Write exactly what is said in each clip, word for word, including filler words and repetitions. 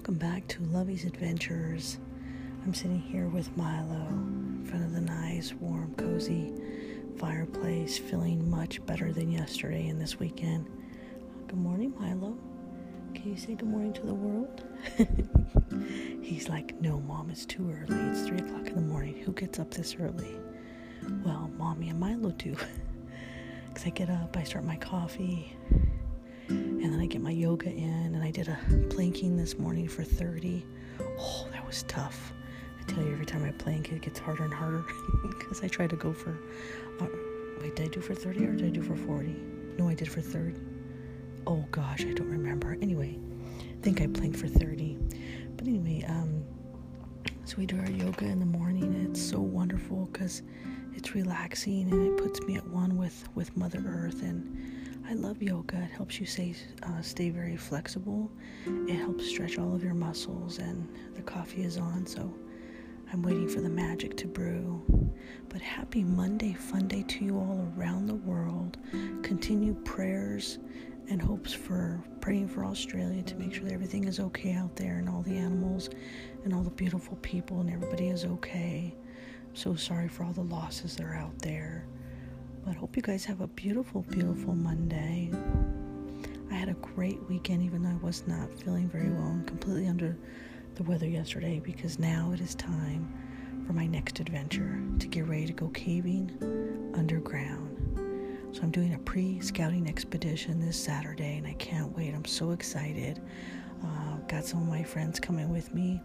Welcome back to Lovey's Adventures. I'm sitting here with Milo in front of the nice, warm, cozy fireplace, feeling much better than yesterday and this weekend. Good morning, Milo. Can you say good morning to the world? He's like, no, Mom, it's too early. It's three o'clock in the morning. Who gets up this early? Well, Mommy and Milo do. Because I get up, I start my coffee, and then I get my yoga in, and I did a planking this morning for thirty. Oh, that was tough. I tell you, every time I plank, it gets harder and harder, because I try to go for, uh, wait, did I do for thirty or did I do for forty? No, I did for thirty. Oh, gosh, I don't remember. Anyway, I think I planked for thirty. But anyway, um, so we do our yoga in the morning, and it's so wonderful, because it's relaxing, and it puts me at one with, with Mother Earth, and I love yoga. It helps you stay, uh, stay very flexible. It helps stretch all of your muscles, and the coffee is on, so I'm waiting for the magic to brew. But happy Monday, fun day to you all around the world. Continue prayers and hopes for praying for Australia to make sure that everything is okay out there, and all the animals and all the beautiful people and everybody is okay. I'm so sorry for all the losses that are out there. But hope you guys have a beautiful, beautiful Monday. I had a great weekend, even though I was not feeling very well. I'm completely under the weather yesterday, because now it is time for my next adventure to get ready to go caving underground. So I'm doing a pre-scouting expedition this Saturday, and I can't wait. I'm so excited. Uh, got some of my friends coming with me.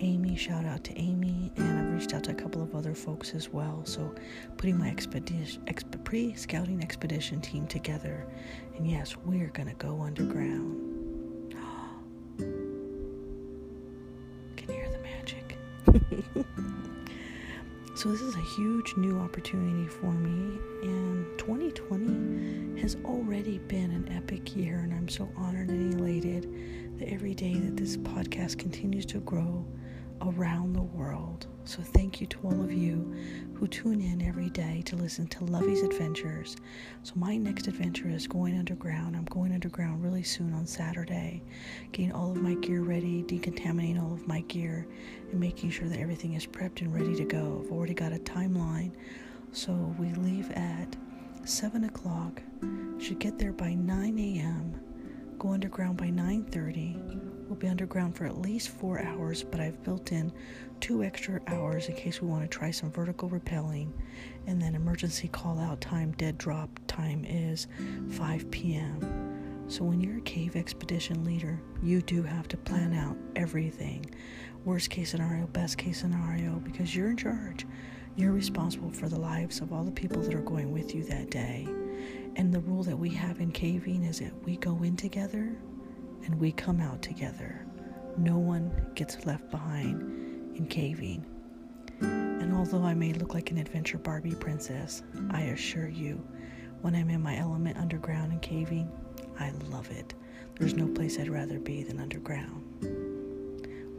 Amy, shout out to Amy, and I've reached out to a couple of other folks as well. So putting my expedition, exp- pre-scouting expedition team together, and yes, we're going to go underground. Can you hear the magic? So this is a huge new opportunity for me, and twenty twenty has already been an epic year, and I'm so honored and elated that every day that this podcast continues to grow around the world. So thank you to all of you who tune in every day to listen to Lovey's Adventures. So my next adventure is going underground. I'm going underground really soon on Saturday, getting all of my gear ready, decontaminating all of my gear, and making sure that everything is prepped and ready to go. I've already got a timeline. So we leave at seven o'clock, should get there by nine a.m., go underground by nine thirty. We'll be underground for at least four hours, but I've built in two extra hours in case we want to try some vertical rappelling. And then emergency call-out time, dead drop time is five p.m. So when you're a cave expedition leader, you do have to plan out everything. Worst case scenario, best case scenario, because you're in charge. You're responsible for the lives of all the people that are going with you that day. And the rule that we have in caving is that we go in together and we come out together. No one gets left behind in caving. And although I may look like an adventure Barbie princess, I assure you, when I'm in my element underground and caving, I love it. There's no place I'd rather be than underground.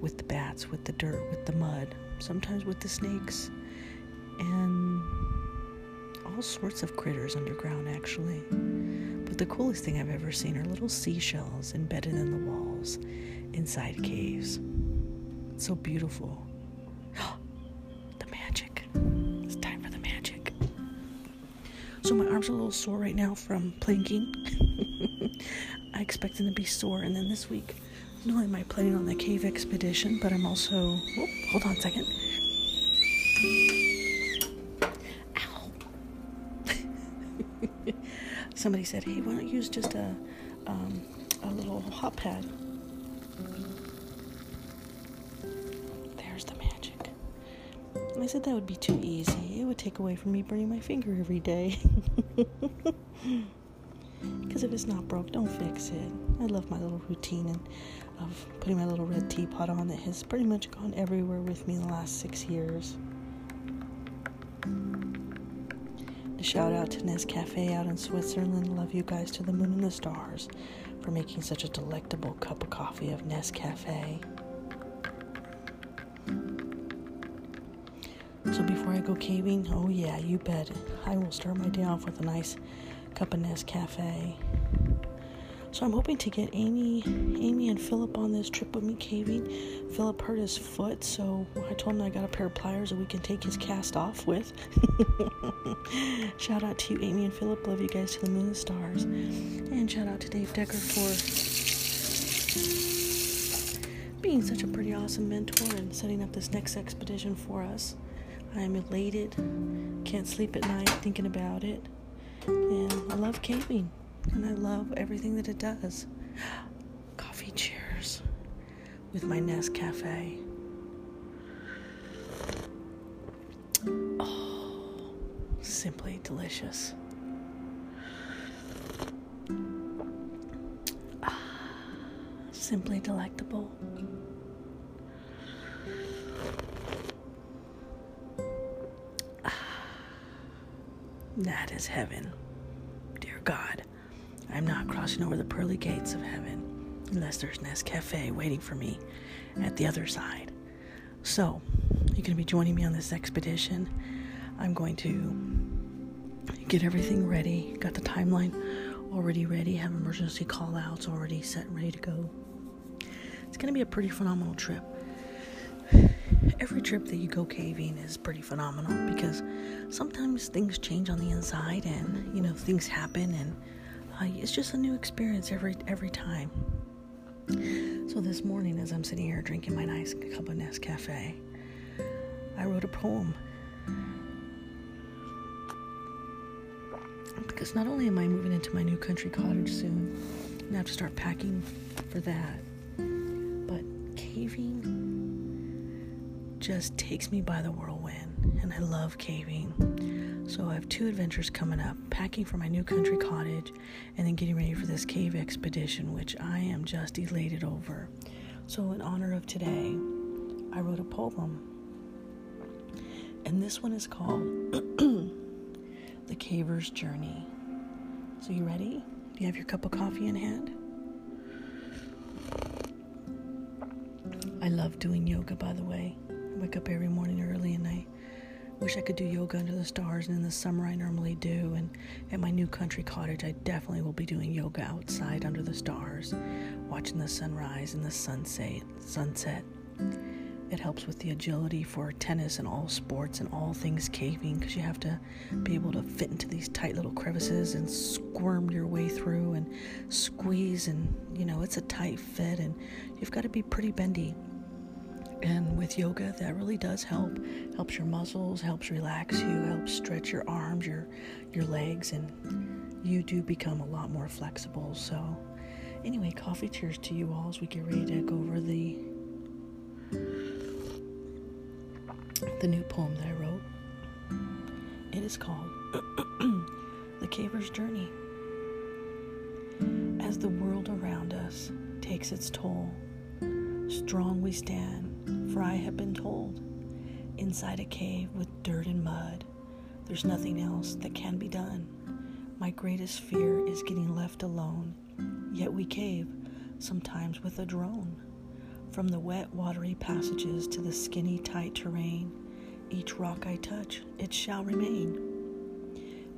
With the bats, with the dirt, with the mud, sometimes with the snakes, and all sorts of critters underground, actually. The coolest thing I've ever seen are little seashells embedded in the walls inside caves. It's so beautiful. The magic. It's time for the magic. So my arms are a little sore right now from planking. I expect them to be sore. And then this week, not only am I planning on the cave expedition, but I'm also... Oh, hold on a second. Somebody said, hey, why don't you use just a um, a little hot pad? There's the magic. And I said that would be too easy. It would take away from me burning my finger every day. Because if it's not broke, don't fix it. I love my little routine and of putting my little red teapot on that has pretty much gone everywhere with me in the last six years. Shout out to Nescafe out in Switzerland. Love you guys to the moon and the stars for making such a delectable cup of coffee of Nescafe. So before I go caving, oh yeah, you bet, I will start my day off with a nice cup of Nescafe. So I'm hoping to get Amy, Amy and Philip on this trip with me caving. Philip hurt his foot, so I told him I got a pair of pliers that we can take his cast off with. Shout out to you, Amy and Philip. Love you guys to the moon and stars. And shout out to Dave Decker for being such a pretty awesome mentor and setting up this next expedition for us. I'm elated. Can't sleep at night thinking about it. And I love caving. And I love everything that it does. Coffee cheers with my Nescafe. Oh, simply delicious. Ah, simply delectable. Ah, that is heaven. Dear God. I'm not crossing over the pearly gates of heaven unless there's Nescafe waiting for me at the other side. So, you're going to be joining me on this expedition. I'm going to get everything ready. Got the timeline already ready. Have emergency call-outs already set and ready to go. It's going to be a pretty phenomenal trip. Every trip that you go caving is pretty phenomenal because sometimes things change on the inside and, you know, things happen and Uh, it's just a new experience every every time. So this morning, as I'm sitting here drinking my nice cup of Nescafe, I wrote a poem. Because not only am I moving into my new country cottage soon, and I have to start packing for that, but caving just takes me by the whirlwind, and I love caving. So I have two adventures coming up, packing for my new country cottage and then getting ready for this cave expedition, which I am just elated over. So in honor of today, I wrote a poem. And this one is called The Caver's Journey. So you ready? Do you have your cup of coffee in hand? I love doing yoga, by the way. I wake up every morning early and I wish I could do yoga under the stars, and in the summer I normally do, and at my new country cottage I definitely will be doing yoga outside under the stars, watching the sunrise and the sunset. Sunset. It helps with the agility for tennis and all sports and all things caving, because you have to be able to fit into these tight little crevices and squirm your way through and squeeze, and you know, it's a tight fit and you've got to be pretty bendy. And with yoga, that really does help. Helps your muscles, helps relax you, helps stretch your arms, your your legs, and you do become a lot more flexible. So anyway, coffee cheers to you all as we get ready to go over the, the new poem that I wrote. It is called The Caver's Journey. As the world around us takes its toll, strong we stand, for I have been told, inside a cave with dirt and mud, there's nothing else that can be done. My greatest fear is getting left alone, yet we cave, sometimes with a drone. From the wet, watery passages to the skinny, tight terrain, each rock I touch, it shall remain.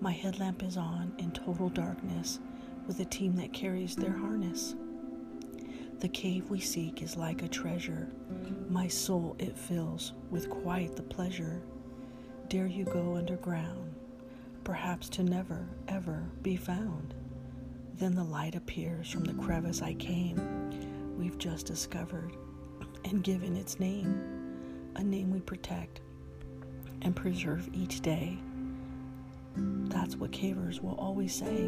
My headlamp is on in total darkness, with a team that carries their harness. The cave we seek is like a treasure. My soul it fills with quite the pleasure. Dare you go underground, perhaps to never, ever be found. Then the light appears from the crevice I came, we've just discovered and given its name, a name we protect and preserve each day. That's what cavers will always say.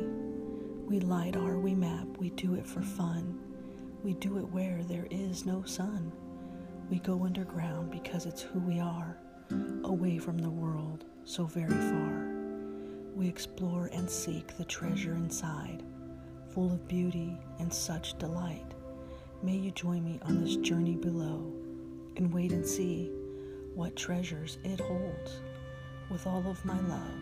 We LiDAR, we map, we do it for fun. We do it where there is no sun. We go underground because it's who we are, away from the world so very far. We explore and seek the treasure inside, full of beauty and such delight. May you join me on this journey below and wait and see what treasures it holds. With all of my love,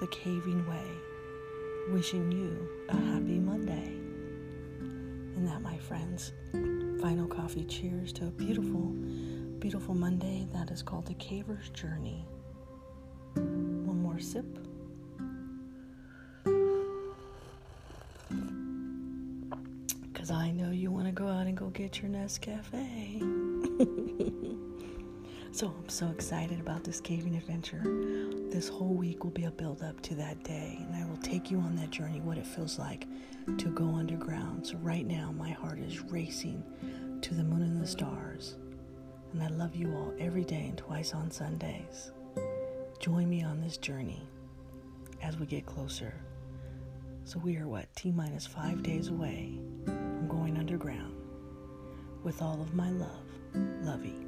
The Caving Way, wishing you a happy Monday. And that, my friends, final coffee cheers to a beautiful, beautiful Monday that is called The Caver's Journey. One more sip. go out and go get your Nescafe. So I'm so excited about this caving adventure. This whole week will be a build up to that day, and I will take you on that journey, what it feels like to go underground. So right now my heart is racing to the moon and the stars, and I love you all every day and twice on Sundays. Join me on this journey as we get closer. So we are what, T-minus five days away from going underground. With all of my love, Lovey.